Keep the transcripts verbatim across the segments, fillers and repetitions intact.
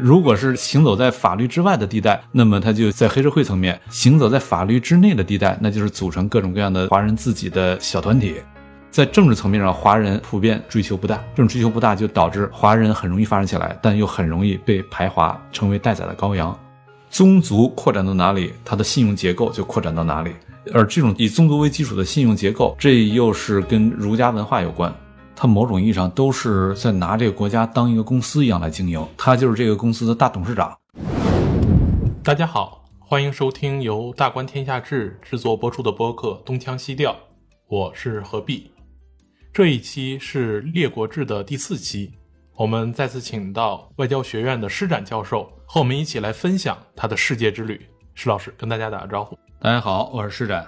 如果是行走在法律之外的地带，那么它就在黑社会层面；行走在法律之内的地带，那就是组成各种各样的华人自己的小团体。在政治层面上，华人普遍追求不大，这种追求不大就导致华人很容易发展起来，但又很容易被排华，成为待宰的羔羊。宗族扩展到哪里，它的信用结构就扩展到哪里，而这种以宗族为基础的信用结构，这又是跟儒家文化有关。它某种意义上都是在拿这个国家当一个公司一样来经营，它就是这个公司的大董事长。大家好，欢迎收听由大观天下志制作播出的播客《东腔西调》，我是何必。这一期是列国志的第四期，我们再次请到外交学院的施展教授和我们一起来分享他的世界之旅。施老师跟大家打个招呼。大家好，我是施展。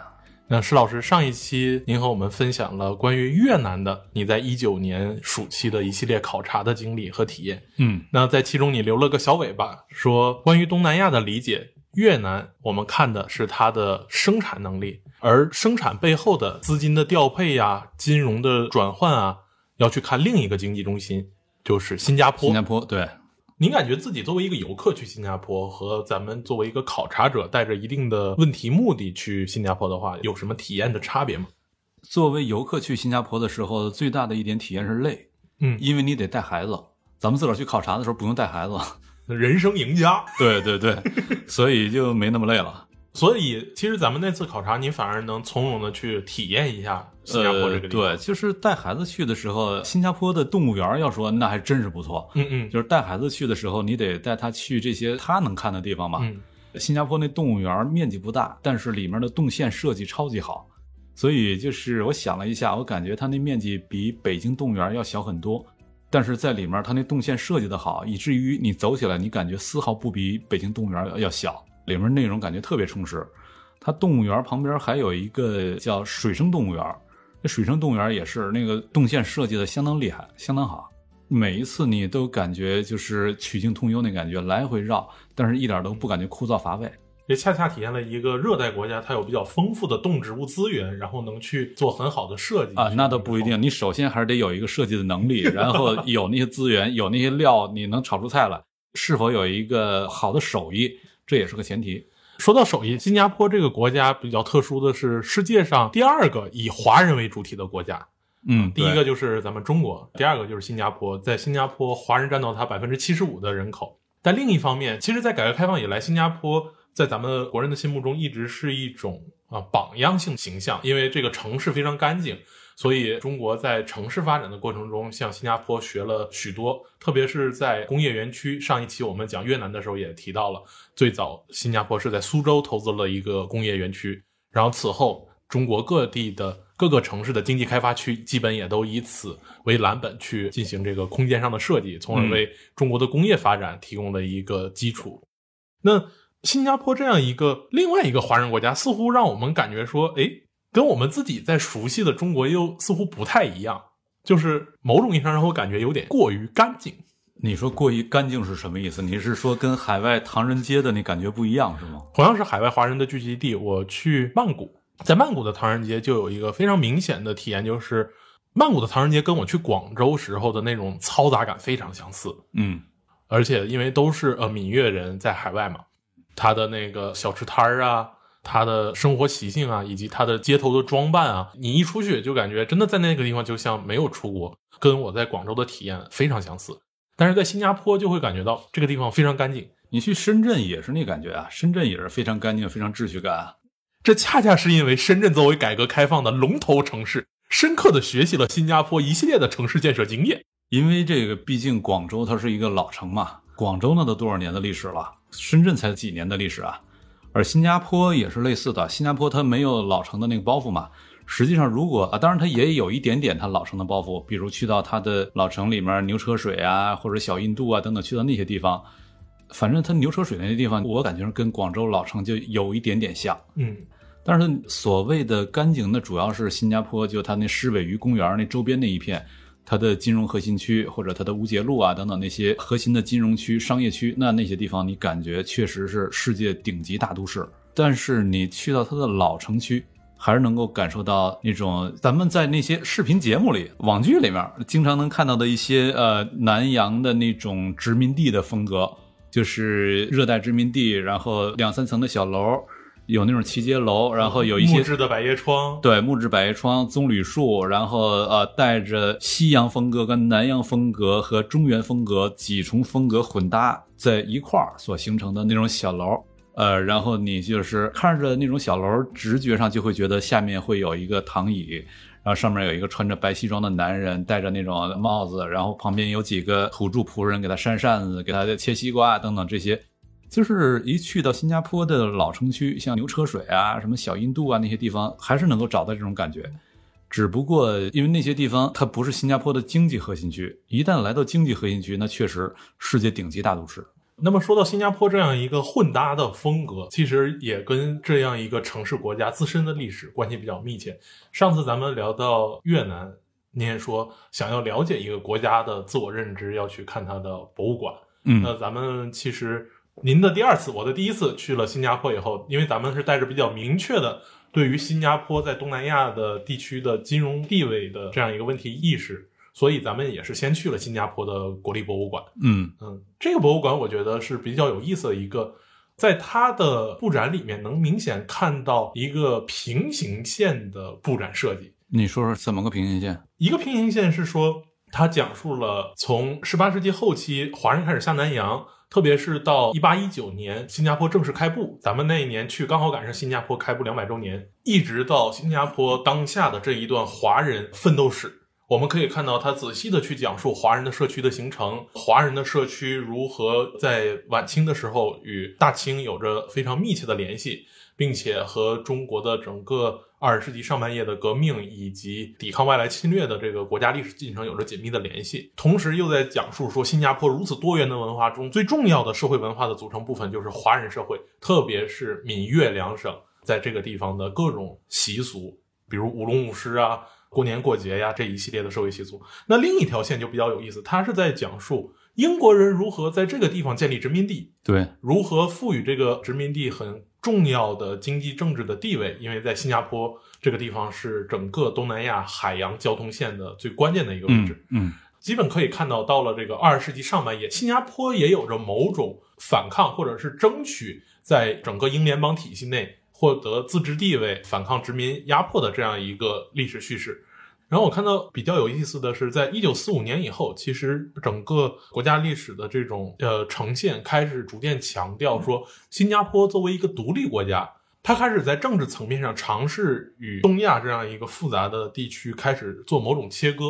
那施老师，上一期您和我们分享了关于越南的你在一九年暑期的一系列考察的经历和体验。嗯，那在其中你留了个小尾巴，说关于东南亚的理解，越南我们看的是它的生产能力，而生产背后的资金的调配啊、金融的转换啊，要去看另一个经济中心，就是新加坡。新加坡，对。您感觉自己作为一个游客去新加坡和咱们作为一个考察者带着一定的问题目的去新加坡的话，有什么体验的差别吗？作为游客去新加坡的时候，最大的一点体验是累。嗯，因为你得带孩子，咱们自个儿去考察的时候不用带孩子，人生赢家。对对对，所以就没那么累了。所以其实咱们那次考察你反而能从容的去体验一下新加坡这个地方、呃、对，就是带孩子去的时候，新加坡的动物园要说那还真是不错。嗯嗯，就是带孩子去的时候你得带他去这些他能看的地方嘛、嗯、新加坡那动物园面积不大，但是里面的动线设计超级好，所以就是我想了一下，我感觉它那面积比北京动物园要小很多，但是在里面它那动线设计的好，以至于你走起来你感觉丝毫不比北京动物园要小，里面内容感觉特别充实。它动物园旁边还有一个叫水生动物园，那水生动物园也是那个动线设计的相当厉害，相当好。每一次你都感觉就是曲径通幽那感觉，来回绕，但是一点都不感觉枯燥乏味。也恰恰体现了一个热带国家它有比较丰富的动植物资源，然后能去做很好的设计啊。那倒不一定，你首先还是得有一个设计的能力，然后有那些资源，有那些料，你能炒出菜来，是否有一个好的手艺，这也是个前提。说到手艺，新加坡这个国家比较特殊的是世界上第二个以华人为主体的国家。嗯，第一个就是咱们中国，第二个就是新加坡。在新加坡，华人占到它 百分之七十五 的人口。但另一方面，其实在改革开放以来，新加坡在咱们国人的心目中一直是一种啊榜样性形象，因为这个城市非常干净，所以中国在城市发展的过程中向新加坡学了许多，特别是在工业园区。上一期我们讲越南的时候也提到了，最早新加坡是在苏州投资了一个工业园区，然后此后中国各地的各个城市的经济开发区基本也都以此为蓝本去进行这个空间上的设计，从而为中国的工业发展提供了一个基础。那新加坡这样一个另外一个华人国家，似乎让我们感觉说，诶，跟我们自己在熟悉的中国又似乎不太一样，就是某种意义上让我感觉有点过于干净。你说过于干净是什么意思？你是说跟海外唐人街的那感觉不一样是吗？同样是海外华人的聚集地，我去曼谷，在曼谷的唐人街就有一个非常明显的体验，就是曼谷的唐人街跟我去广州时候的那种嘈杂感非常相似。嗯，而且因为都是呃闽越人在海外嘛，他的那个小吃摊儿啊，他的生活习性啊，以及他的街头的装扮啊，你一出去就感觉真的在那个地方就像没有出国，跟我在广州的体验非常相似。但是在新加坡就会感觉到这个地方非常干净。你去深圳也是那感觉啊，深圳也是非常干净，非常秩序感啊。这恰恰是因为深圳作为改革开放的龙头城市，深刻的学习了新加坡一系列的城市建设经验。因为这个毕竟广州它是一个老城嘛，广州呢都多少年的历史了，深圳才几年的历史啊。而新加坡也是类似的，新加坡它没有老城的那个包袱嘛。实际上如果啊，当然它也有一点点它老城的包袱，比如去到它的老城里面牛车水啊，或者小印度啊等等，去到那些地方，反正它牛车水那些地方我感觉跟广州老城就有一点点像。嗯，但是所谓的干净，那主要是新加坡就它那狮尾鱼公园那周边那一片，它的金融核心区或者它的乌节路啊等等那些核心的金融区、商业区，那那些地方你感觉确实是世界顶级大都市。但是你去到它的老城区，还是能够感受到那种咱们在那些视频节目里、网剧里面经常能看到的一些呃南洋的那种殖民地的风格。就是热带殖民地，然后两三层的小楼，有那种骑街楼，然后有一些木质的百叶窗，对，木质百叶窗，棕榈树，然后呃，带着西洋风格跟南洋风格和中原风格几重风格混搭在一块儿所形成的那种小楼，呃，然后你就是看着那种小楼，直觉上就会觉得下面会有一个躺椅，然后上面有一个穿着白西装的男人，戴着那种帽子，然后旁边有几个土著仆人给他扇扇子，给他切西瓜等等这些。就是一去到新加坡的老城区，像牛车水啊、什么小印度啊那些地方，还是能够找到这种感觉。只不过因为那些地方它不是新加坡的经济核心区，一旦来到经济核心区，那确实世界顶级大都市。那么说到新加坡这样一个混搭的风格，其实也跟这样一个城市国家自身的历史关系比较密切。上次咱们聊到越南，你也说想要了解一个国家的自我认知，要去看它的博物馆。嗯，那咱们其实您的第二次，我的第一次去了新加坡以后，因为咱们是带着比较明确的对于新加坡在东南亚的地区的金融地位的这样一个问题意识，所以咱们也是先去了新加坡的国立博物馆。嗯嗯，这个博物馆我觉得是比较有意思的一个，在它的布展里面能明显看到一个平行线的布展设计。你说说怎么个平行线？一个平行线是说，它讲述了从十八世纪后期华人开始下南洋，特别是到一八一九年新加坡正式开埠，咱们那一年去刚好赶上新加坡开埠两百周年，一直到新加坡当下的这一段华人奋斗史。我们可以看到他仔细的去讲述华人的社区的形成，华人的社区如何在晚清的时候与大清有着非常密切的联系，并且和中国的整个二十世纪上半叶的革命以及抵抗外来侵略的这个国家历史进程有着紧密的联系。同时又在讲述说，新加坡如此多元的文化中，最重要的社会文化的组成部分就是华人社会，特别是闽粤两省在这个地方的各种习俗，比如舞龙舞狮啊、过年过节呀这一系列的社会习俗。那另一条线就比较有意思，它是在讲述英国人如何在这个地方建立殖民地，对，如何赋予这个殖民地很重要的经济政治的地位，因为在新加坡这个地方是整个东南亚海洋交通线的最关键的一个位置。嗯，嗯，基本可以看到，到了这个二十世纪上半叶，新加坡也有着某种反抗或者是争取在整个英联邦体系内获得自治地位、反抗殖民压迫的这样一个历史叙事。然后我看到比较有意思的是，在一九四五年以后，其实整个国家历史的这种呃呈现开始逐渐强调说，新加坡作为一个独立国家，它开始在政治层面上尝试与东亚这样一个复杂的地区开始做某种切割。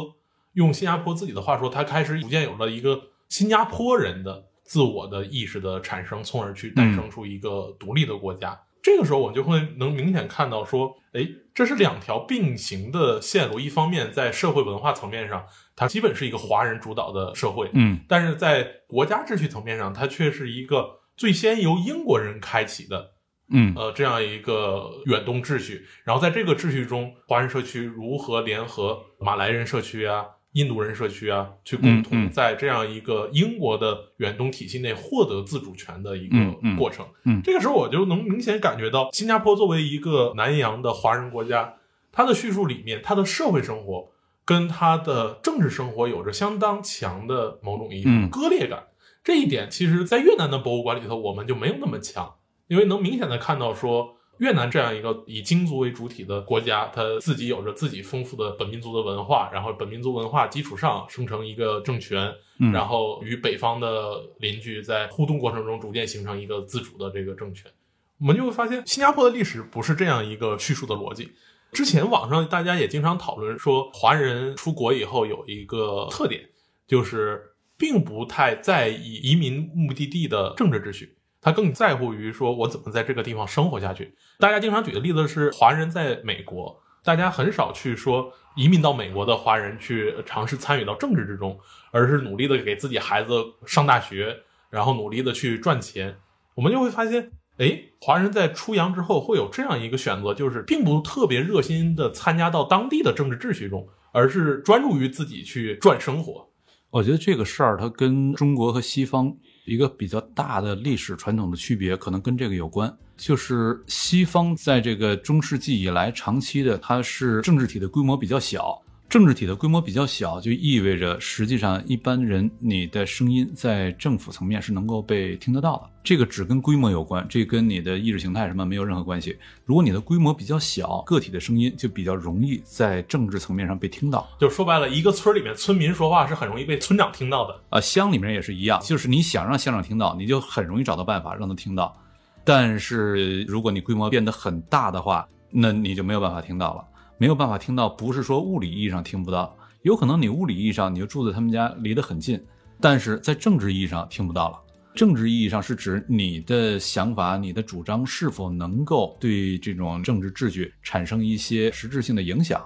用新加坡自己的话说，它开始逐渐有了一个新加坡人的自我的意识的产生，从而去诞生出一个独立的国家。这个时候我就会能明显看到说，哎，这是两条并行的线路。一方面在社会文化层面上，它基本是一个华人主导的社会，嗯，但是在国家秩序层面上，它却是一个最先由英国人开启的，嗯，呃，这样一个远东秩序。然后在这个秩序中，华人社区如何联合马来人社区啊、印度人社区啊，去共同在这样一个英国的远东体系内获得自主权的一个过程。嗯，嗯嗯，这个时候我就能明显感觉到，新加坡作为一个南洋的华人国家，它的叙述里面，它的社会生活跟它的政治生活有着相当强的某种一种割裂感。嗯，这一点其实在越南的博物馆里头我们就没有那么强，因为能明显的看到说，越南这样一个以金族为主体的国家，它自己有着自己丰富的本民族的文化，然后本民族文化基础上生成一个政权，嗯，然后与北方的邻居在互动过程中逐渐形成一个自主的这个政权。我们就会发现，新加坡的历史不是这样一个叙述的逻辑。之前网上大家也经常讨论说，华人出国以后有一个特点，就是并不太在意移民目的地的政治秩序，他更在乎于说我怎么在这个地方生活下去。大家经常举的例子是华人在美国，大家很少去说移民到美国的华人去尝试参与到政治之中，而是努力的给自己孩子上大学，然后努力的去赚钱。我们就会发现，诶，华人在出洋之后会有这样一个选择，就是并不特别热心的参加到当地的政治秩序中，而是专注于自己去赚生活。我觉得这个事儿它跟中国和西方一个比较大的历史传统的区别，可能跟这个有关。就是西方在这个中世纪以来长期的，它是政治体的规模比较小，政治体的规模比较小，就意味着实际上一般人你的声音在政府层面是能够被听得到的，这个只跟规模有关，这跟你的意识形态什么没有任何关系。如果你的规模比较小，个体的声音就比较容易在政治层面上被听到，就说白了一个村里面村民说话是很容易被村长听到的、呃、乡里面也是一样，就是你想让乡长听到你就很容易找到办法让他听到，但是如果你规模变得很大的话，那你就没有办法听到了。没有办法听到不是说物理意义上听不到，有可能你物理意义上你就住在他们家离得很近，但是在政治意义上听不到了。政治意义上是指你的想法你的主张是否能够对这种政治秩序产生一些实质性的影响。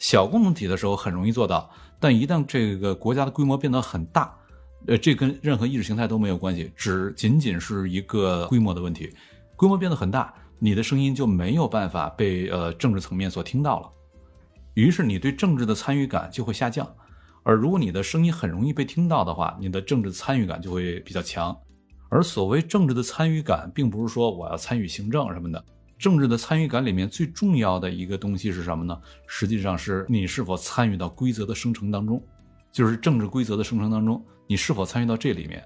小共同体的时候很容易做到，但一旦这个国家的规模变得很大，呃，这跟任何意识形态都没有关系，只仅仅是一个规模的问题。规模变得很大，你的声音就没有办法被呃政治层面所听到了，于是你对政治的参与感就会下降，而如果你的声音很容易被听到的话，你的政治参与感就会比较强。而所谓政治的参与感，并不是说我要参与行政什么的，政治的参与感里面最重要的一个东西是什么呢？实际上是你是否参与到规则的生成当中，就是政治规则的生成当中，你是否参与到这里面。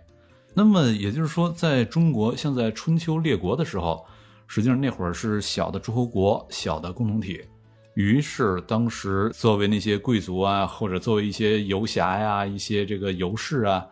那么也就是说，在中国像在春秋列国的时候，实际上那会儿是小的诸侯国小的共同体，于是当时作为那些贵族啊，或者作为一些游侠呀、啊、一些这个游士啊，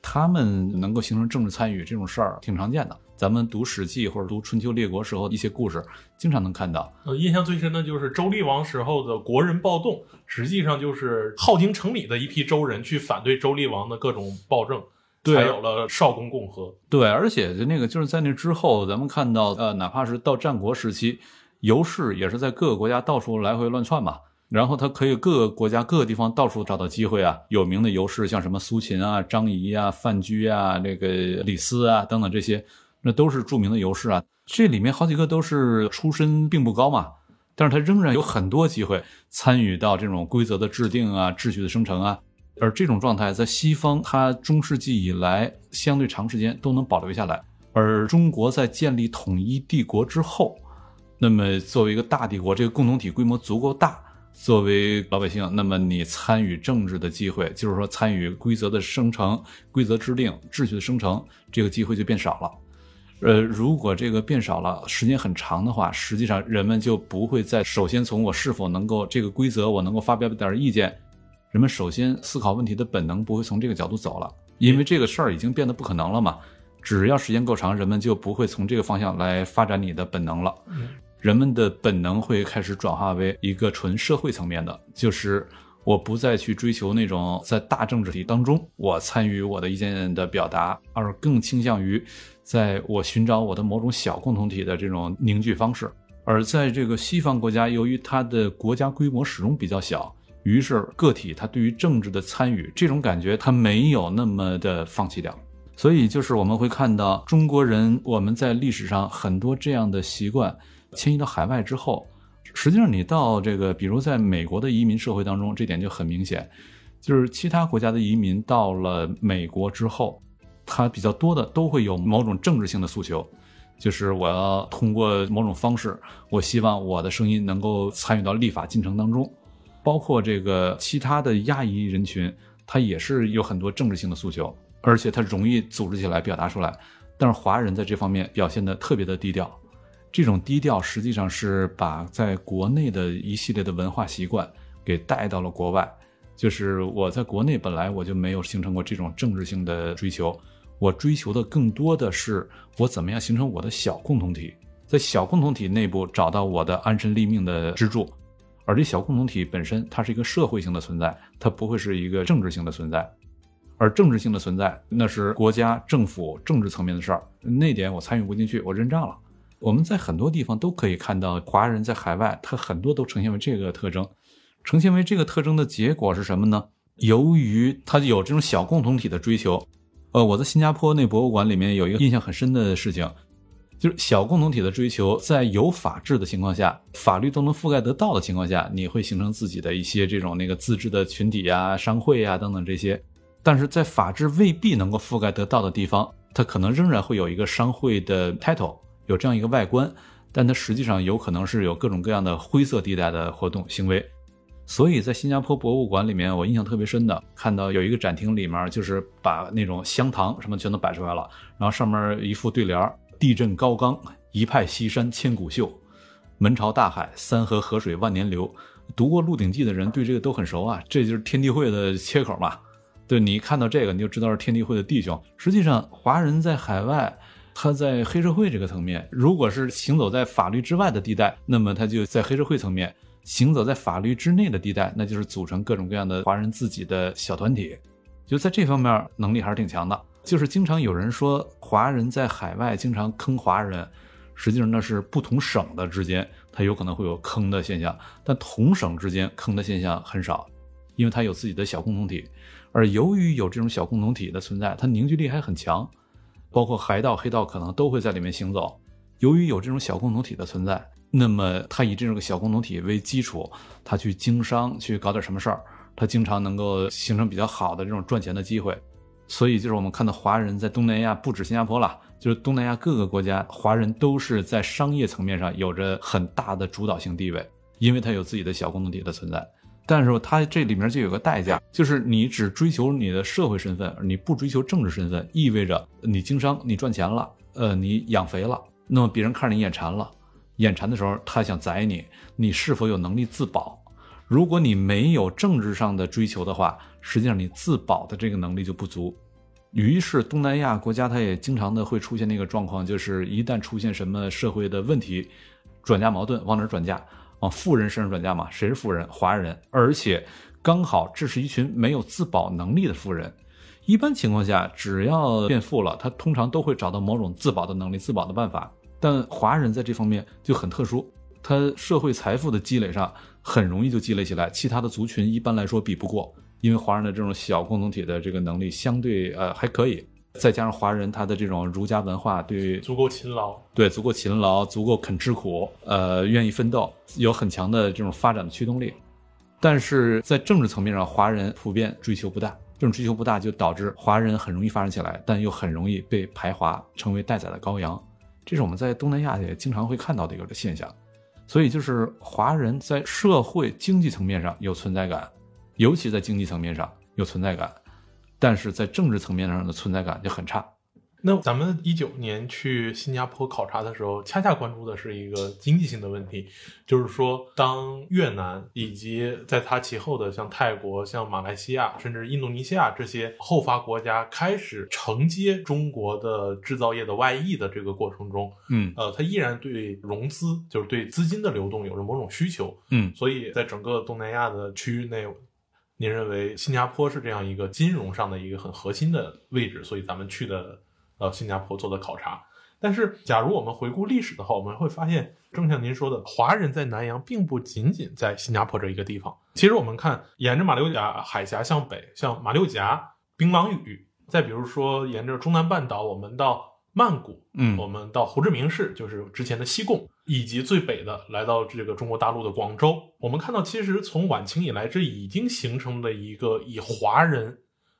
他们能够形成政治参与这种事儿挺常见的。咱们读史记或者读春秋列国时候一些故事经常能看到。呃，印象最深的就是周厉王时候的国人暴动，实际上就是号庭城里的一批周人去反对周厉王的各种暴政，才有了少公共和。对，而且那个就是在那之后，咱们看到，呃，哪怕是到战国时期，游士也是在各个国家到处来回乱窜嘛。然后他可以各个国家各个地方到处找到机会啊。有名的游士像什么苏秦啊、张仪啊、范雎啊、这个李斯啊等等这些，那都是著名的游士啊。这里面好几个都是出身并不高嘛，但是他仍然有很多机会参与到这种规则的制定啊、秩序的生成啊。而这种状态在西方它中世纪以来相对长时间都能保留下来，而中国在建立统一帝国之后，那么作为一个大帝国，这个共同体规模足够大，作为老百姓，那么你参与政治的机会，就是说参与规则的生成、规则制定、秩序的生成，这个机会就变少了。呃，如果这个变少了，时间很长的话，实际上人们就不会再首先从我是否能够这个规则我能够发表点意见，人们首先思考问题的本能不会从这个角度走了，因为这个事儿已经变得不可能了嘛。只要时间够长，人们就不会从这个方向来发展你的本能了。人们的本能会开始转化为一个纯社会层面的，就是我不再去追求那种在大政治体当中我参与我的意见的表达，而更倾向于在我寻找我的某种小共同体的这种凝聚方式。而在这个西方国家，由于它的国家规模始终比较小，于是个体他对于政治的参与这种感觉他没有那么的放弃掉。所以就是我们会看到中国人，我们在历史上很多这样的习惯迁移到海外之后，实际上你到这个比如在美国的移民社会当中，这点就很明显，就是其他国家的移民到了美国之后，他比较多的都会有某种政治性的诉求，就是我要通过某种方式，我希望我的声音能够参与到立法进程当中。包括这个其他的亚裔人群，他也是有很多政治性的诉求，而且他容易组织起来表达出来，但是华人在这方面表现得特别的低调。这种低调实际上是把在国内的一系列的文化习惯给带到了国外，就是我在国内本来我就没有形成过这种政治性的追求，我追求的更多的是我怎么样形成我的小共同体，在小共同体内部找到我的安身立命的支柱。而这小共同体本身它是一个社会性的存在，它不会是一个政治性的存在，而政治性的存在那是国家政府政治层面的事儿，那点我参与不进去，我认账了。我们在很多地方都可以看到华人在海外他很多都呈现为这个特征，呈现为这个特征的结果是什么呢？由于他有这种小共同体的追求，呃，我在新加坡那博物馆里面有一个印象很深的事情，就是小共同体的追求，在有法治的情况下，法律都能覆盖得到的情况下，你会形成自己的一些这种那个自治的群体啊、商会啊等等这些。但是在法治未必能够覆盖得到的地方，它可能仍然会有一个商会的 title， 有这样一个外观，但它实际上有可能是有各种各样的灰色地带的活动行为。所以在新加坡博物馆里面，我印象特别深的，看到有一个展厅里面就是把那种香堂什么全都摆出来了，然后上面一副对联，地震高冈，一派西山千古秀，门朝大海，三河河水万年流。读过《鹿鼎记》的人对这个都很熟啊，这就是天地会的切口嘛。对，你一看到这个你就知道是天地会的弟兄。实际上华人在海外，他在黑社会这个层面，如果是行走在法律之外的地带，那么他就在黑社会层面；行走在法律之内的地带，那就是组成各种各样的华人自己的小团体，就在这方面能力还是挺强的。就是经常有人说华人在海外经常坑华人，实际上那是不同省的之间它有可能会有坑的现象，但同省之间坑的现象很少，因为它有自己的小共同体。而由于有这种小共同体的存在，它凝聚力还很强，包括海盗黑道可能都会在里面行走。由于有这种小共同体的存在，那么他以这个小共同体为基础，他去经商，去搞点什么事儿，他经常能够形成比较好的这种赚钱的机会。所以就是我们看到华人在东南亚，不止新加坡了，就是东南亚各个国家，华人都是在商业层面上有着很大的主导性地位，因为他有自己的小共同体的存在。但是他这里面就有个代价，就是你只追求你的社会身份，你不追求政治身份，意味着你经商，你赚钱了，呃，你养肥了，那么别人看着你眼馋了，眼馋的时候他想宰你，你是否有能力自保？如果你没有政治上的追求的话，实际上你自保的这个能力就不足。于是东南亚国家它也经常的会出现那个状况，就是一旦出现什么社会的问题，转嫁矛盾往哪转嫁？往富人身上转嫁嘛。谁是富人？华人。而且刚好这是一群没有自保能力的富人。一般情况下只要变富了，他通常都会找到某种自保的能力，自保的办法。但华人在这方面就很特殊，他社会财富的积累上很容易就积累起来，其他的族群一般来说比不过，因为华人的这种小共同体的这个能力相对呃还可以，再加上华人他的这种儒家文化，对足够勤劳，对足够勤劳，足够肯吃苦，呃，愿意奋斗，有很强的这种发展的驱动力。但是在政治层面上，华人普遍追求不大，这种追求不大就导致华人很容易发展起来，但又很容易被排华，成为待宰的羔羊。这是我们在东南亚也经常会看到的一个现象。所以就是华人在社会经济层面上有存在感，尤其在经济层面上有存在感，但是在政治层面上的存在感就很差。那咱们一九年去新加坡考察的时候，恰恰关注的是一个经济性的问题，就是说当越南以及在它其后的像泰国、像马来西亚甚至印度尼西亚这些后发国家开始承接中国的制造业的外溢的这个过程中，嗯，呃，它依然对融资，就是对资金的流动有着某种需求，嗯，所以在整个东南亚的区域内，您认为新加坡是这样一个金融上的一个很核心的位置，所以咱们去的呃新加坡做的考察。但是假如我们回顾历史的话，我们会发现正像您说的，华人在南洋并不仅仅在新加坡这一个地方。其实我们看沿着马六甲海峡向北，像马六甲、槟榔屿，再比如说沿着中南半岛，我们到曼谷，嗯，我们到胡志明市，就是之前的西贡，以及最北的来到这个中国大陆的广州，我们看到其实从晚清以来，这已经形成了一个以华人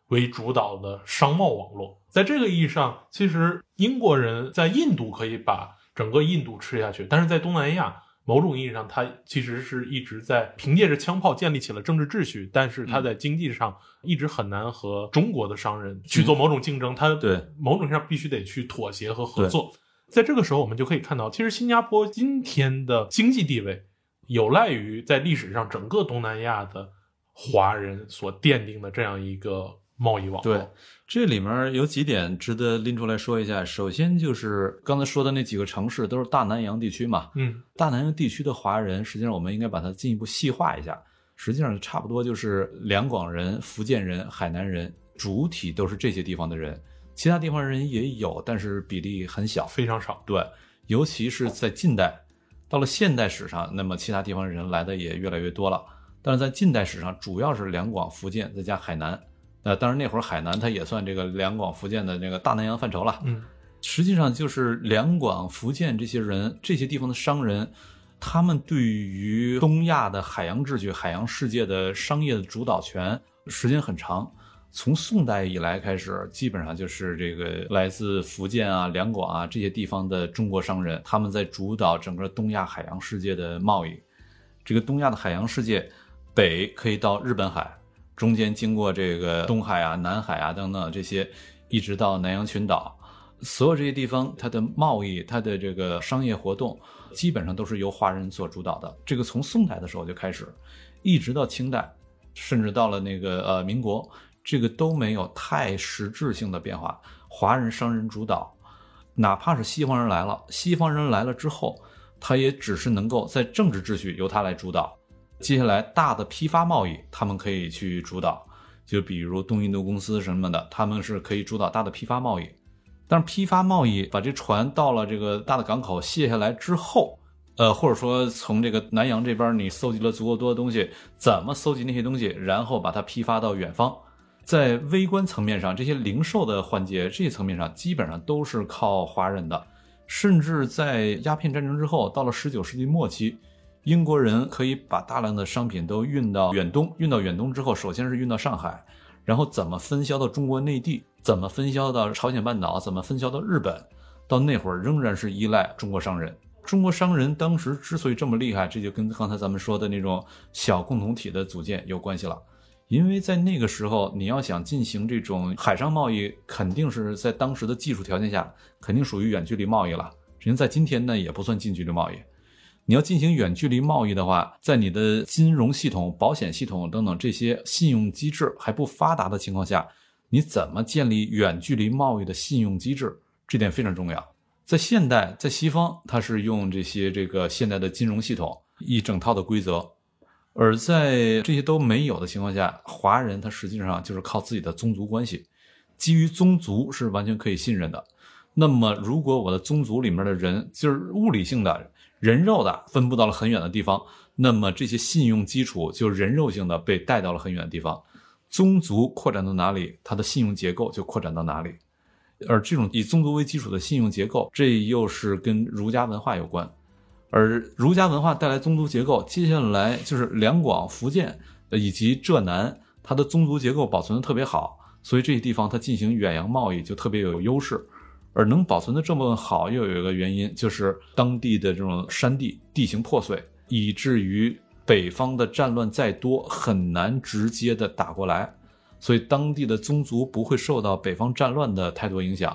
为主导的商贸网络。在这个意义上，其实英国人在印度可以把整个印度吃下去，但是在东南亚某种意义上它其实是一直在凭借着枪炮建立起了政治秩序，但是它在经济上一直很难和中国的商人去做某种竞争，它某种上必须得去妥协和合作。在这个时候我们就可以看到，其实新加坡今天的经济地位有赖于在历史上整个东南亚的华人所奠定的这样一个贸易网络。对，这里面有几点值得拎出来说一下。首先就是刚才说的那几个城市都是大南洋地区嘛，嗯，大南洋地区的华人实际上我们应该把它进一步细化一下，实际上差不多就是两广人、福建人、海南人，主体都是这些地方的人，其他地方人也有，但是比例很小，非常少。对，尤其是在近代，到了现代史上，那么其他地方人来的也越来越多了，但是在近代史上主要是两广、福建再加海南。呃，当然那会儿海南它也算这个两广、福建的那个大南洋范畴了。嗯，实际上就是两广、福建这些人，这些地方的商人，他们对于东亚的海洋秩序、海洋世界的商业的主导权时间很长。从宋代以来开始，基本上就是这个来自福建啊、两广啊这些地方的中国商人，他们在主导整个东亚海洋世界的贸易。这个东亚的海洋世界北可以到日本海，中间经过这个东海啊、南海啊等等这些，一直到南洋群岛，所有这些地方它的贸易、它的这个商业活动基本上都是由华人所主导的。这个从宋代的时候就开始，一直到清代，甚至到了那个呃民国，这个都没有太实质性的变化。华人商人主导，哪怕是西方人来了，西方人来了之后，他也只是能够在政治秩序由他来主导。接下来大的批发贸易他们可以去主导，就比如东印度公司什么的，他们是可以主导大的批发贸易。但是批发贸易把这船到了这个大的港口卸下来之后，呃，或者说从这个南洋这边你搜集了足够多的东西，怎么搜集那些东西，然后把它批发到远方。在微观层面上，这些零售的环节，这些层面上基本上都是靠华人的。甚至在鸦片战争之后，到了十九世纪末期，英国人可以把大量的商品都运到远东，运到远东之后，首先是运到上海，然后怎么分销到中国内地，怎么分销到朝鲜半岛，怎么分销到日本，到那会儿仍然是依赖中国商人。中国商人当时之所以这么厉害，这就跟刚才咱们说的那种小共同体的组建有关系了。因为在那个时候，你要想进行这种海上贸易，肯定是在当时的技术条件下，肯定属于远距离贸易了。人家在今天呢，也不算近距离贸易。你要进行远距离贸易的话，在你的金融系统、保险系统等等这些信用机制还不发达的情况下，你怎么建立远距离贸易的信用机制，这点非常重要。在现代，在西方，它是用这些这个现代的金融系统，一整套的规则。而在这些都没有的情况下，华人他实际上就是靠自己的宗族关系，基于宗族是完全可以信任的。那么如果我的宗族里面的人就是物理性的人肉的分布到了很远的地方，那么这些信用基础就人肉性的被带到了很远的地方，宗族扩展到哪里，它的信用结构就扩展到哪里。而这种以宗族为基础的信用结构，这又是跟儒家文化有关，而儒家文化带来宗族结构，接下来就是两广、福建以及浙南，它的宗族结构保存得特别好，所以这些地方它进行远洋贸易就特别有优势。而能保存的这么好，又有一个原因，就是当地的这种山地地形破碎，以至于北方的战乱再多很难直接的打过来，所以当地的宗族不会受到北方战乱的太多影响。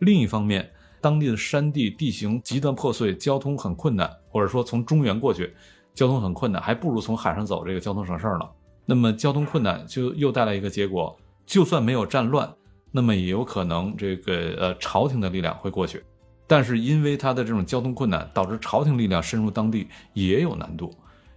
另一方面，当地的山地地形极端破碎，交通很困难，或者说从中原过去交通很困难，还不如从海上走，这个交通省事呢。那么交通困难就又带来一个结果，就算没有战乱，那么也有可能这个呃朝廷的力量会过去，但是因为它的这种交通困难，导致朝廷力量深入当地也有难度。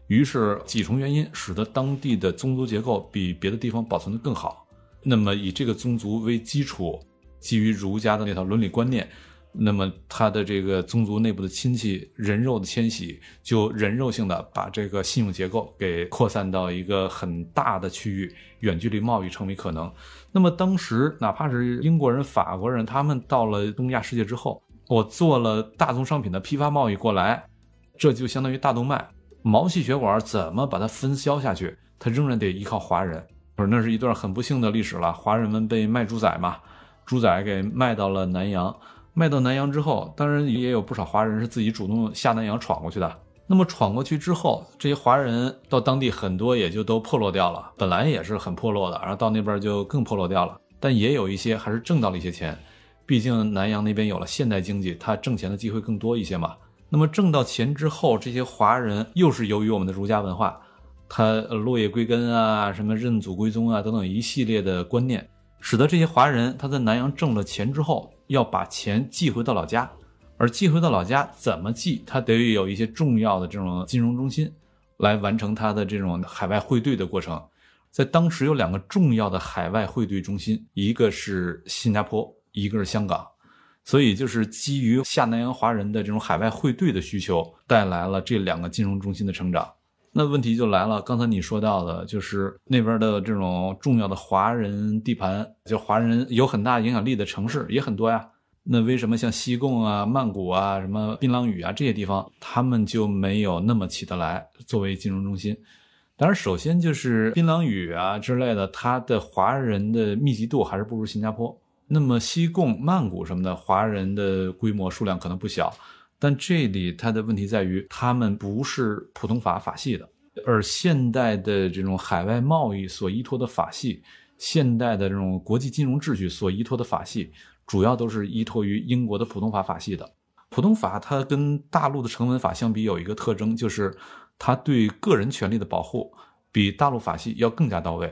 于是几重原因使得当地的宗族结构比别的地方保存得更好。那么以这个宗族为基础，基于儒家的那套伦理观念，那么它的这个宗族内部的亲戚人肉的迁徙，就人肉性的把这个信用结构给扩散到一个很大的区域，远距离贸易成为可能。那么当时哪怕是英国人、法国人，他们到了东亚世界之后，我做了大宗商品的批发贸易过来，这就相当于大动脉，毛细血管怎么把它分销下去，它仍然得依靠华人。那是一段很不幸的历史了，华人们被卖猪仔嘛，猪仔给卖到了南洋，卖到南洋之后，当然也有不少华人是自己主动下南洋闯过去的。那么闯过去之后，这些华人到当地很多也就都破落掉了，本来也是很破落的，然后到那边就更破落掉了。但也有一些还是挣到了一些钱，毕竟南洋那边有了现代经济，它挣钱的机会更多一些嘛。那么挣到钱之后，这些华人又是由于我们的儒家文化，它落叶归根啊，什么认祖归宗啊等等一系列的观念，使得这些华人他在南洋挣了钱之后，要把钱寄回到老家。而寄回到老家怎么寄，他得有一些重要的这种金融中心来完成他的这种海外汇兑的过程。在当时有两个重要的海外汇兑中心，一个是新加坡，一个是香港。所以就是基于下南洋华人的这种海外汇兑的需求，带来了这两个金融中心的成长。那问题就来了，刚才你说到的就是那边的这种重要的华人地盘，就华人有很大影响力的城市也很多呀。那为什么像西贡啊、曼谷啊、什么槟榔屿啊这些地方，他们就没有那么起得来作为金融中心？当然首先就是槟榔屿啊之类的，它的华人的密集度还是不如新加坡。那么西贡、曼谷什么的，华人的规模数量可能不小，但这里它的问题在于，他们不是普通法法系的，而现代的这种海外贸易所依托的法系，现代的这种国际金融秩序所依托的法系，主要都是依托于英国的普通法法系的。普通法它跟大陆的成文法相比有一个特征，就是它对个人权利的保护比大陆法系要更加到位。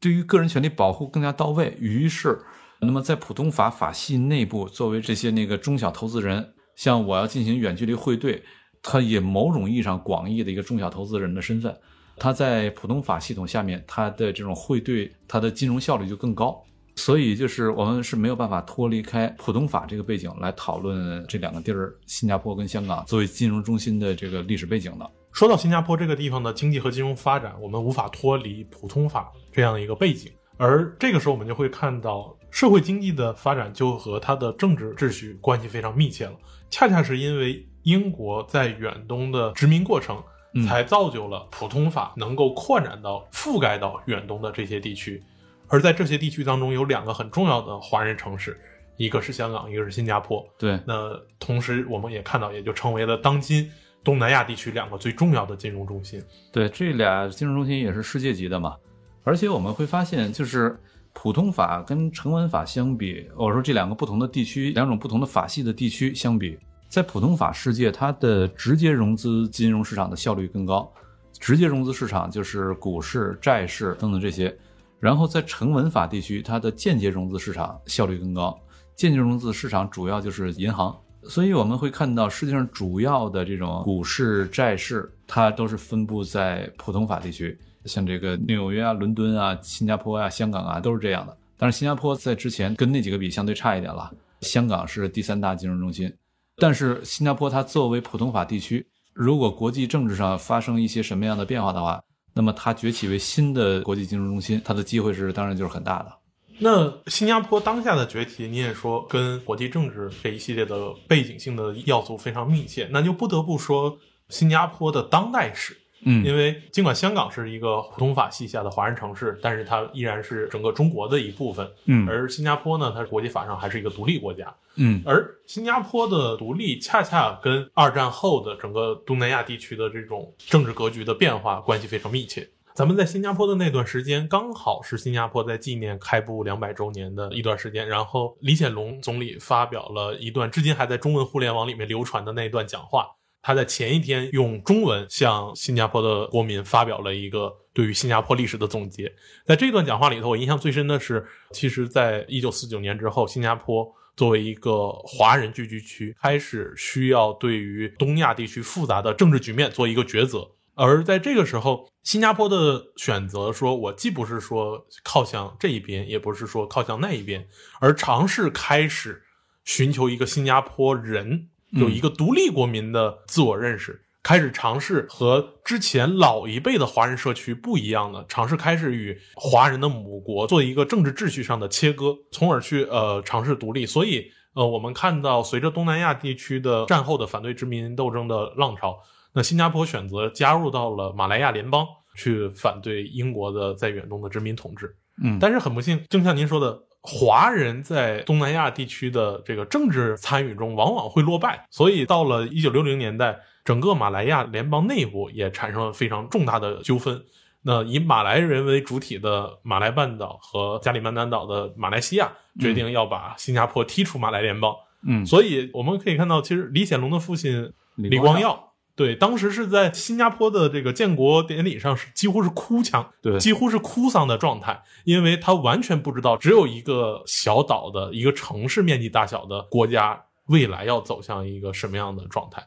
对于个人权利保护更加到位，于是那么在普通法法系内部，作为这些那个中小投资人，像我要进行远距离汇兑，他也某种意义上广义的一个中小投资人的身份，他在普通法系统下面，他的这种汇兑，他的金融效率就更高。所以就是我们是没有办法脱离开普通法这个背景来讨论这两个地儿，新加坡跟香港作为金融中心的这个历史背景的。说到新加坡这个地方的经济和金融发展，我们无法脱离普通法这样的一个背景，而这个时候我们就会看到社会经济的发展就和它的政治秩序关系非常密切了。恰恰是因为英国在远东的殖民过程，才造就了普通法能够扩展到覆盖到远东的这些地区。而在这些地区当中有两个很重要的华人城市，一个是香港，一个是新加坡。对，那同时我们也看到，也就成为了当今东南亚地区两个最重要的金融中心。对，这俩金融中心也是世界级的嘛。而且我们会发现，就是普通法跟成文法相比，我说这两个不同的地区，两种不同的法系的地区相比，在普通法世界，它的直接融资金融市场的效率更高。直接融资市场就是股市、债市等等这些。然后在成文法地区，它的间接融资市场效率更高。间接融资市场主要就是银行，所以我们会看到世界上主要的这种股市、债市，它都是分布在普通法地区，像这个纽约啊、伦敦啊、新加坡啊、香港啊，都是这样的。但是新加坡在之前跟那几个比相对差一点了，香港是第三大金融中心。但是新加坡它作为普通法地区，如果国际政治上发生一些什么样的变化的话，那么它崛起为新的国际金融中心，它的机会是当然就是很大的。那新加坡当下的崛起，你也说跟国际政治这一系列的背景性的要素非常密切，那就不得不说新加坡的当代史。嗯，因为尽管香港是一个普通法系下的华人城市，但是它依然是整个中国的一部分。嗯，而新加坡呢，它国际法上还是一个独立国家。嗯，而新加坡的独立恰恰跟二战后的整个东南亚地区的这种政治格局的变化关系非常密切。咱们在新加坡的那段时间，刚好是新加坡在纪念开埠两百周年的一段时间，然后李显龙总理发表了一段至今还在中文互联网里面流传的那段讲话。他在前一天用中文向新加坡的国民发表了一个对于新加坡历史的总结。在这段讲话里头，我印象最深的是，其实在一九四九年之后，新加坡作为一个华人聚居区，开始需要对于东亚地区复杂的政治局面做一个抉择。而在这个时候，新加坡的选择说，我既不是说靠向这一边，也不是说靠向那一边，而尝试开始寻求一个新加坡人有一个独立国民的自我认识，开始尝试和之前老一辈的华人社区不一样的，尝试开始与华人的母国做一个政治秩序上的切割，从而去呃尝试独立。所以呃，我们看到随着东南亚地区的战后的反对殖民斗争的浪潮，那新加坡选择加入到了马来亚联邦，去反对英国的在远东的殖民统治。嗯，但是很不幸，正像您说的，华人在东南亚地区的这个政治参与中往往会落败，所以到了一九六零年代，整个马来亚联邦内部也产生了非常重大的纠纷。那以马来人为主体的马来半岛和加里曼丹岛的马来西亚决定要把新加坡踢出马来联邦。嗯，所以我们可以看到，其实李显龙的父亲李光耀，对，当时是在新加坡的这个建国典礼上是几乎是哭腔，对，几乎是哭丧的状态，因为他完全不知道只有一个小岛的一个城市面积大小的国家未来要走向一个什么样的状态。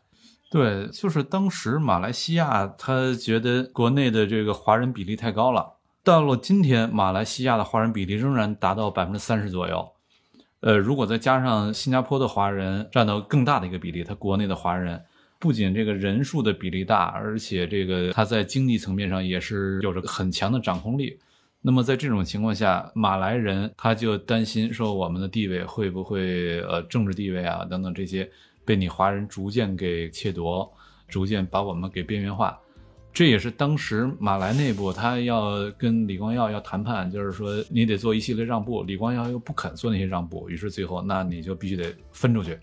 对，就是当时马来西亚他觉得国内的这个华人比例太高了，到了今天马来西亚的华人比例仍然达到 百分之三十 左右。呃，如果再加上新加坡的华人占到更大的一个比例，他国内的华人不仅这个人数的比例大，而且这个它在经济层面上也是有着很强的掌控力。那么在这种情况下，马来人他就担心说，我们的地位会不会呃政治地位啊等等这些被你华人逐渐给窃夺，逐渐把我们给边缘化。这也是当时马来内部他要跟李光耀要谈判，就是说你得做一系列让步，李光耀又不肯做那些让步，于是最后那你就必须得分出去。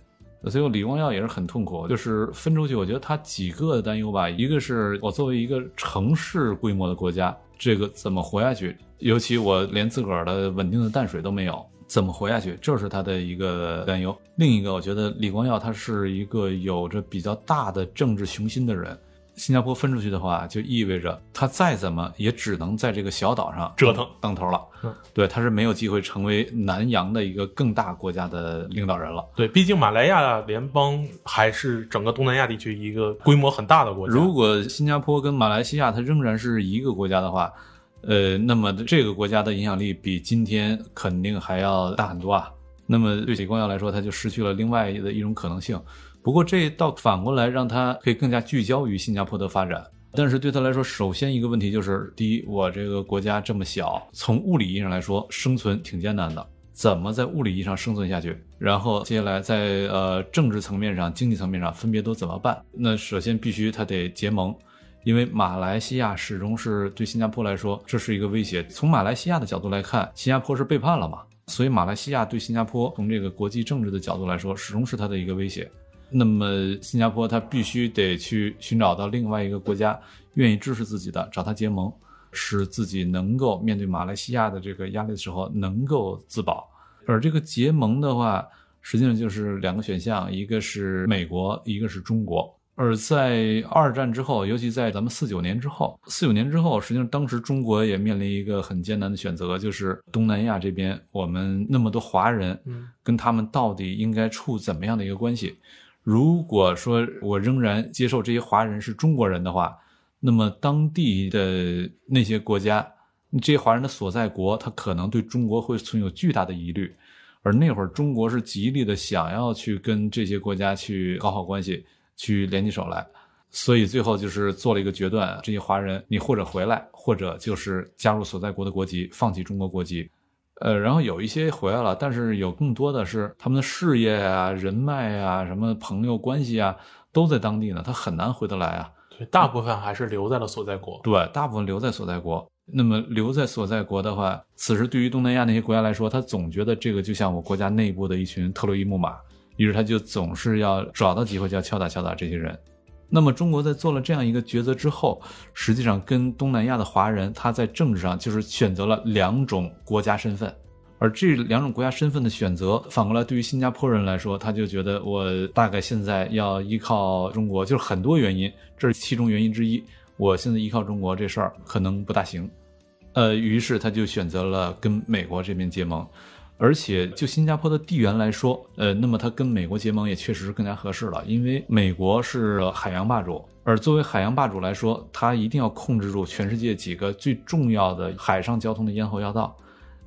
所以李光耀也是很痛苦，就是分出去我觉得他几个担忧吧，一个是我作为一个城市规模的国家，这个怎么活下去，尤其我连自个儿的稳定的淡水都没有，怎么活下去，这是他的一个担忧。另一个我觉得李光耀他是一个有着比较大的政治雄心的人，新加坡分出去的话就意味着他再怎么也只能在这个小岛上折腾当头了、嗯、对，他是没有机会成为南洋的一个更大国家的领导人了。对，毕竟马来亚联邦还是整个东南亚地区一个规模很大的国家，如果新加坡跟马来西亚它仍然是一个国家的话，呃，那么这个国家的影响力比今天肯定还要大很多啊。那么对李光耀来说，他就失去了另外的一种可能性，不过这倒反过来让他可以更加聚焦于新加坡的发展。但是对他来说，首先一个问题就是，第一，我这个国家这么小，从物理意义上来说，生存挺艰难的，怎么在物理意义上生存下去？然后接下来在呃政治层面上、经济层面上分别都怎么办？那首先必须他得结盟，因为马来西亚始终是对新加坡来说这是一个威胁。从马来西亚的角度来看，新加坡是背叛了嘛，所以马来西亚对新加坡从这个国际政治的角度来说，始终是它的一个威胁。那么新加坡它必须得去寻找到另外一个国家愿意支持自己的，找它结盟，使自己能够面对马来西亚的这个压力的时候能够自保。而这个结盟的话，实际上就是两个选项，一个是美国，一个是中国。而在二战之后，尤其在咱们四九年之后，四九年之后，实际上当时中国也面临一个很艰难的选择，就是东南亚这边我们那么多华人，跟他们到底应该处怎么样的一个关系？如果说我仍然接受这些华人是中国人的话，那么当地的那些国家，这些华人的所在国，他可能对中国会存有巨大的疑虑。而那会儿中国是极力的想要去跟这些国家去搞好关系，去联起手来，所以最后就是做了一个决断，这些华人你或者回来，或者就是加入所在国的国籍，放弃中国国籍。呃，然后有一些回来了，但是有更多的是他们的事业啊、人脉啊、什么朋友关系啊，都在当地呢，他很难回得来啊。对，大部分还是留在了所在国。对，大部分留在所在国。那么留在所在国的话，此时对于东南亚那些国家来说，他总觉得这个就像我国家内部的一群特洛伊木马，于是他就总是要找到机会就要敲打敲打这些人。那么中国在做了这样一个抉择之后，实际上跟东南亚的华人，他在政治上就是选择了两种国家身份。而这两种国家身份的选择，反过来对于新加坡人来说，他就觉得我大概现在要依靠中国，就是很多原因，这是其中原因之一，我现在依靠中国这事儿可能不大行。呃，于是他就选择了跟美国这边结盟。而且就新加坡的地缘来说，呃，那么它跟美国结盟也确实是更加合适了，因为美国是海洋霸主，而作为海洋霸主来说，它一定要控制住全世界几个最重要的海上交通的咽喉要道。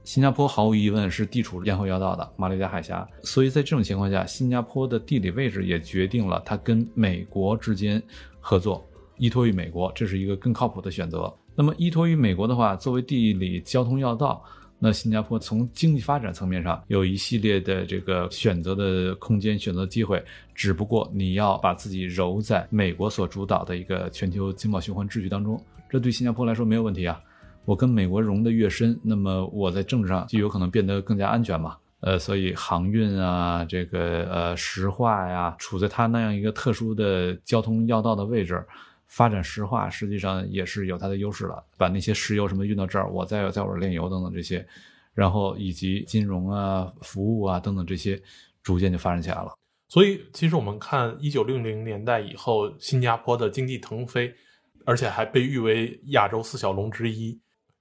新加坡毫无疑问是地处咽喉要道的马六甲海峡，所以在这种情况下，新加坡的地理位置也决定了它跟美国之间合作，依托于美国，这是一个更靠谱的选择。那么依托于美国的话，作为地理交通要道，那新加坡从经济发展层面上有一系列的这个选择的空间、选择机会，只不过你要把自己揉在美国所主导的一个全球经贸循环秩序当中，这对新加坡来说没有问题啊。我跟美国融得越深，那么我在政治上就有可能变得更加安全嘛。呃，所以航运啊，这个呃石化呀，处在它那样一个特殊的交通要道的位置。发展石化实际上也是有它的优势了，把那些石油什么运到这儿，我再在我炼油等等这些，然后以及金融啊、服务啊等等这些，逐渐就发展起来了。所以，其实我们看一九六零年代以后，新加坡的经济腾飞，而且还被誉为亚洲四小龙之一，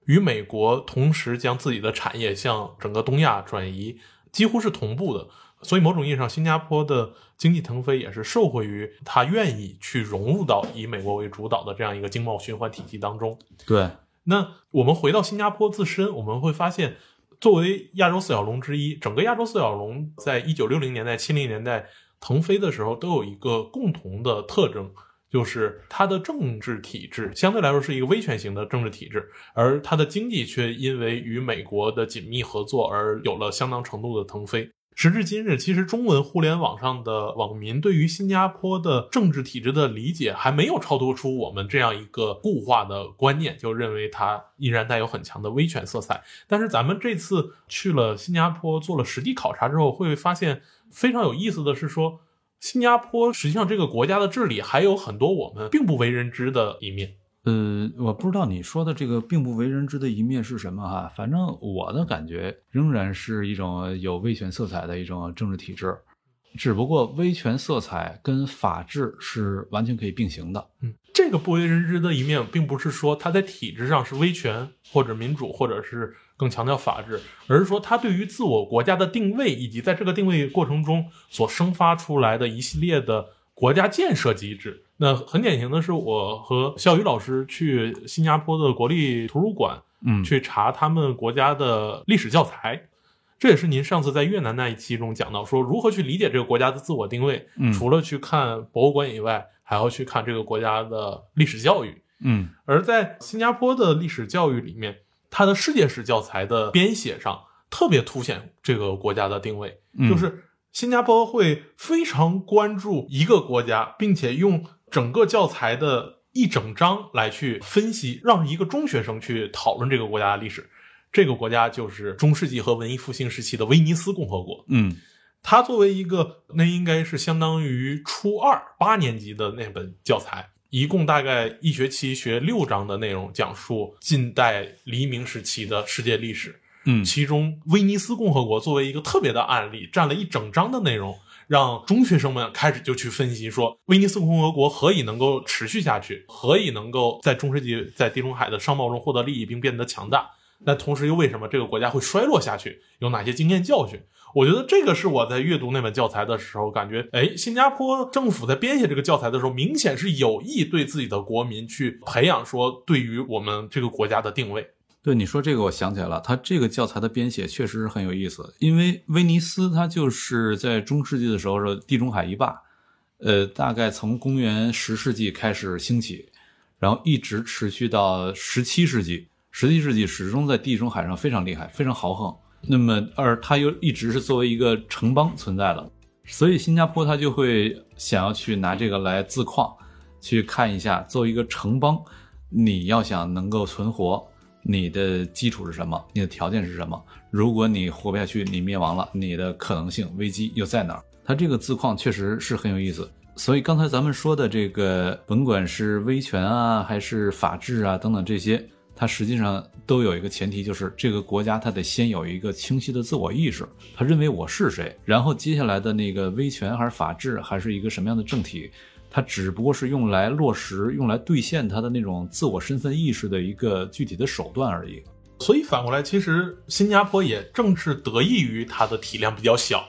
与美国同时将自己的产业向整个东亚转移，几乎是同步的。所以某种意义上，新加坡的经济腾飞也是受惠于他愿意去融入到以美国为主导的这样一个经贸循环体系当中。对，那我们回到新加坡自身，我们会发现，作为亚洲四小龙之一，整个亚洲四小龙在一九六零年代、七零年代腾飞的时候，都有一个共同的特征，就是它的政治体制相对来说是一个威权型的政治体制，而它的经济却因为与美国的紧密合作而有了相当程度的腾飞。时至今日，其实中文互联网上的网民对于新加坡的政治体制的理解还没有超脱出我们这样一个固化的观念，就认为它依然带有很强的威权色彩。但是咱们这次去了新加坡做了实地考察之后，会发现非常有意思的是说，新加坡实际上这个国家的治理还有很多我们并不为人知的一面。嗯，我不知道你说的这个并不为人知的一面是什么哈，反正我的感觉仍然是一种有威权色彩的一种政治体制，只不过威权色彩跟法治是完全可以并行的。嗯，这个不为人知的一面并不是说它在体制上是威权或者民主或者是更强调法治，而是说它对于自我国家的定位以及在这个定位过程中所生发出来的一系列的国家建设机制。那很典型的是我和肖宇老师去新加坡的国立图书馆嗯，去查他们国家的历史教材，这也是您上次在越南那一期中讲到说如何去理解这个国家的自我定位、嗯、除了去看博物馆以外还要去看这个国家的历史教育。嗯，而在新加坡的历史教育里面，它的世界史教材的编写上特别凸显这个国家的定位、嗯、就是新加坡会非常关注一个国家，并且用整个教材的一整章来去分析，让一个中学生去讨论这个国家的历史。这个国家就是中世纪和文艺复兴时期的威尼斯共和国。嗯，它作为一个那应该是相当于初二八年级的那本教材，一共大概一学期学六章的内容，讲述近代黎明时期的世界历史。嗯，其中威尼斯共和国作为一个特别的案例，占了一整章的内容。让中学生们开始就去分析说威尼斯共和国何以能够持续下去，何以能够在中世纪在地中海的商贸中获得利益并变得强大，那同时又为什么这个国家会衰落下去，有哪些经验教训。我觉得这个是我在阅读那本教材的时候感觉，哎，新加坡政府在编写这个教材的时候明显是有意对自己的国民去培养说对于我们这个国家的定位。对，你说这个我想起来了，它这个教材的编写确实很有意思，因为威尼斯它就是在中世纪的时候是地中海一霸，呃，大概从公元十世纪开始兴起，然后一直持续到十七世纪，十七世纪始终在地中海上非常厉害，非常豪横。那么而它又一直是作为一个城邦存在的，所以新加坡它就会想要去拿这个来自况，去看一下作为一个城邦，你要想能够存活你的基础是什么，你的条件是什么，如果你活不下去你灭亡了，你的可能性危机又在哪儿？它这个自况确实是很有意思。所以刚才咱们说的这个甭管是威权啊还是法治啊等等这些，它实际上都有一个前提，就是这个国家它得先有一个清晰的自我意识，它认为我是谁，然后接下来的那个威权还是法治还是一个什么样的政体，它只不过是用来落实用来兑现它的那种自我身份意识的一个具体的手段而已。所以反过来其实新加坡也正是得益于它的体量比较小，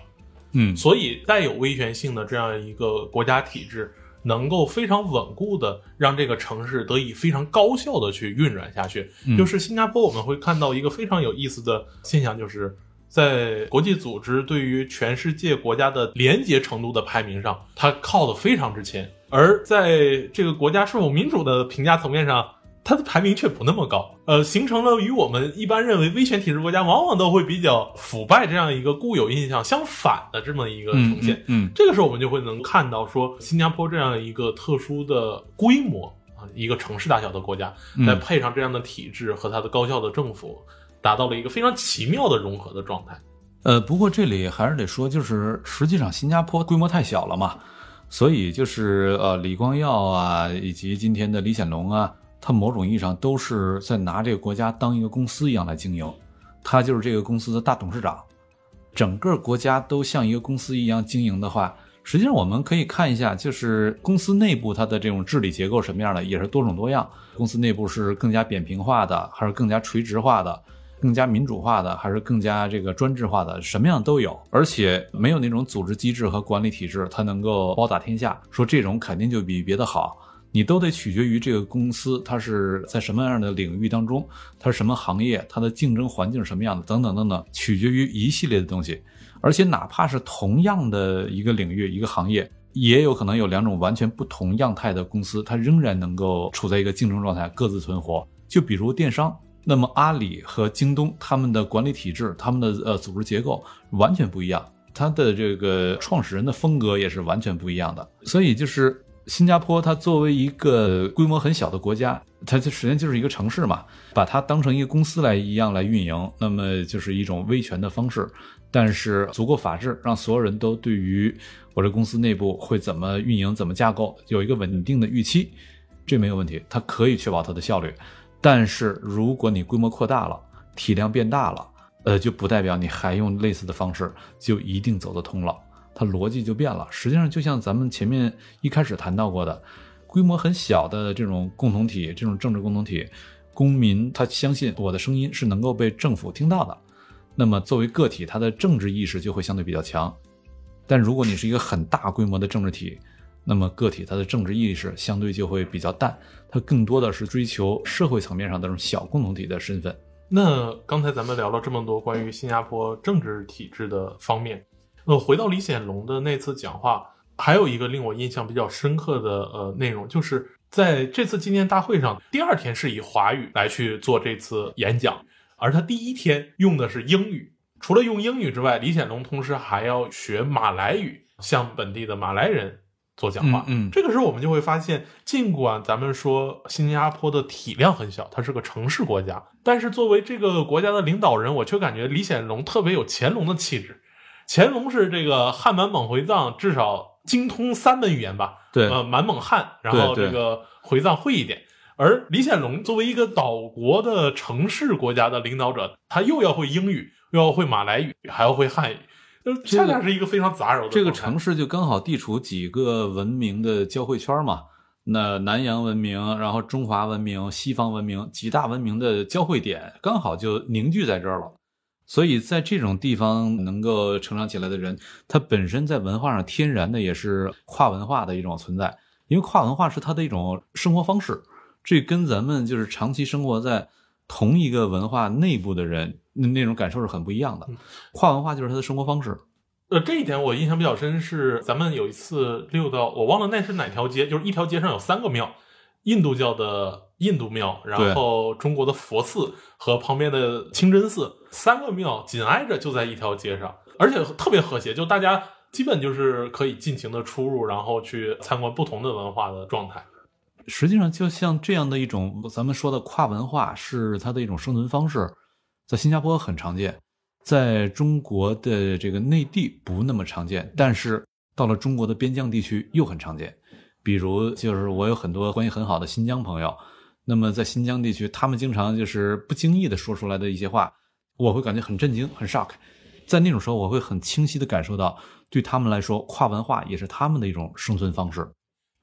嗯，所以带有威权性的这样一个国家体制能够非常稳固的让这个城市得以非常高效的去运转下去、嗯、就是新加坡我们会看到一个非常有意思的现象，就是在国际组织对于全世界国家的廉洁程度的排名上，它靠得非常之前，而在这个国家是否民主的评价层面上，它的排名却不那么高，呃，形成了与我们一般认为威权体制国家往往都会比较腐败这样一个固有印象相反的这么一个呈现。 嗯, 嗯, 嗯，这个时候我们就会能看到说新加坡这样一个特殊的规模啊，一个城市大小的国家再配上这样的体制和它的高效的政府，达到了一个非常奇妙的融合的状态。呃，不过这里还是得说，就是实际上新加坡规模太小了嘛，所以就是呃李光耀啊，以及今天的李显龙啊，他某种意义上都是在拿这个国家当一个公司一样来经营，他就是这个公司的大董事长。整个国家都像一个公司一样经营的话，实际上我们可以看一下，就是公司内部它的这种治理结构什么样的，也是多种多样。公司内部是更加扁平化的，还是更加垂直化的？更加民主化的还是更加这个专制化的，什么样都有，而且没有那种组织机制和管理体制它能够包打天下，说这种肯定就比别的好，你都得取决于这个公司它是在什么样的领域当中，它是什么行业，它的竞争环境是什么样的等等等等，取决于一系列的东西。而且哪怕是同样的一个领域一个行业，也有可能有两种完全不同样态的公司，它仍然能够处在一个竞争状态各自存活。就比如电商，那么阿里和京东他们的管理体制，他们的呃组织结构完全不一样，他的这个创始人的风格也是完全不一样的。所以就是新加坡它作为一个规模很小的国家，它就实际上就是一个城市嘛，把它当成一个公司来一样来运营，那么就是一种威权的方式。但是足够法治，让所有人都对于我这公司内部会怎么运营、怎么架构有一个稳定的预期，这没有问题，它可以确保它的效率。但是如果你规模扩大了，体量变大了，呃，就不代表你还用类似的方式就一定走得通了，它逻辑就变了。实际上就像咱们前面一开始谈到过的，规模很小的这种共同体，这种政治共同体，公民他相信我的声音是能够被政府听到的，那么作为个体，他的政治意识就会相对比较强。但如果你是一个很大规模的政治体，那么个体他的政治意识相对就会比较淡，他更多的是追求社会层面上的这种小共同体的身份。那刚才咱们聊了这么多关于新加坡政治体制的方面，呃，回到李显龙的那次讲话，还有一个令我印象比较深刻的呃内容，就是在这次纪念大会上，第二天是以华语来去做这次演讲，而他第一天用的是英语。除了用英语之外，李显龙同时还要学马来语，向本地的马来人做讲话。嗯嗯，这个时候我们就会发现，尽管咱们说新加坡的体量很小，它是个城市国家，但是作为这个国家的领导人，我却感觉李显龙特别有乾隆的气质。乾隆是这个汉满蒙回藏至少精通三门语言吧，对，呃，满蒙汉，然后这个回藏会一点。而李显龙作为一个岛国的城市国家的领导者，他又要会英语，又要会马来语，还要会汉语，恰恰是一个非常杂糅的。这个城市就刚好地处几个文明的交汇圈嘛，那南洋文明，然后中华文明，西方文明，几大文明的交汇点刚好就凝聚在这儿了。所以在这种地方能够成长起来的人，他本身在文化上天然的也是跨文化的一种存在，因为跨文化是他的一种生活方式。这跟咱们就是长期生活在同一个文化内部的人那种感受是很不一样的，跨文化就是他的生活方式。呃，这一点我印象比较深是咱们有一次溜到我忘了那是哪条街，就是一条街上有三个庙，印度教的印度庙，然后中国的佛寺和旁边的清真寺，三个庙紧挨着就在一条街上，而且特别和谐，就大家基本就是可以尽情的出入，然后去参观不同的文化的状态。实际上就像这样的一种咱们说的跨文化是它的一种生存方式，在新加坡很常见，在中国的这个内地不那么常见，但是到了中国的边疆地区又很常见。比如就是我有很多关系很好的新疆朋友，那么在新疆地区他们经常就是不经意的说出来的一些话，我会感觉很震惊很 shock， 在那种时候我会很清晰的感受到对他们来说跨文化也是他们的一种生存方式。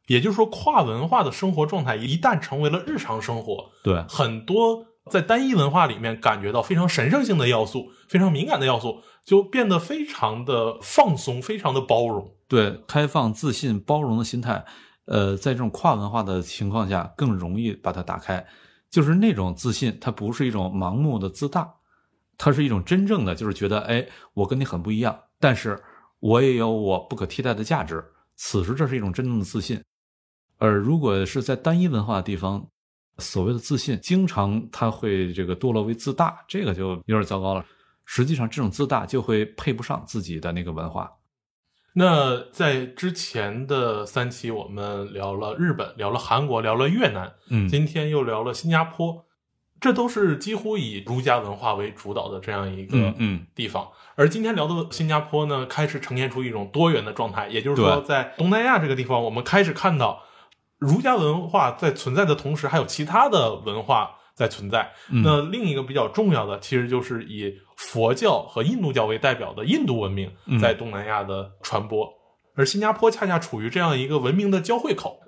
也就是说跨文化的生活状态一旦成为了日常生活，对很多在单一文化里面感觉到非常神圣性的要素，非常敏感的要素就变得非常的放松，非常的包容。对，开放自信包容的心态呃，在这种跨文化的情况下更容易把它打开，就是那种自信它不是一种盲目的自大，它是一种真正的就是觉得哎，我跟你很不一样，但是我也有我不可替代的价值，此时这是一种真正的自信。而如果是在单一文化的地方，所谓的自信经常它会这个堕落为自大，这个就有点糟糕了。实际上这种自大就会配不上自己的那个文化。那在之前的三期我们聊了日本，聊了韩国，聊了越南，嗯，今天又聊了新加坡，这都是几乎以儒家文化为主导的这样一个地方。嗯嗯，而今天聊的新加坡呢，开始呈现出一种多元的状态，也就是说在东南亚这个地方我们开始看到儒家文化在存在的同时还有其他的文化在存在。嗯，那另一个比较重要的其实就是以佛教和印度教为代表的印度文明在东南亚的传播。嗯，而新加坡恰恰处于这样一个文明的交汇口。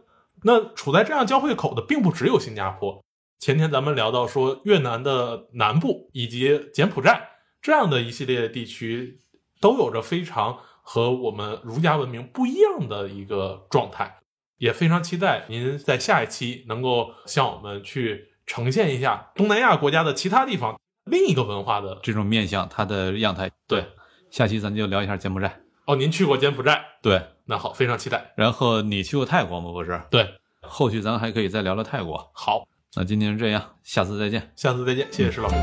那处在这样交汇口的并不只有新加坡，前天咱们聊到说越南的南部以及柬埔寨这样的一系列地区都有着非常和我们儒家文明不一样的一个状态。也非常期待您在下一期能够向我们去呈现一下东南亚国家的其他地方另一个文化的这种面向它的样态。对，下期咱就聊一下柬埔寨。哦，您去过柬埔寨？对，那好，非常期待。然后你去过泰国吗？不是。对，后续咱还可以再聊聊泰国。好，那今天是这样，下次再见。下次再见，谢谢石老师。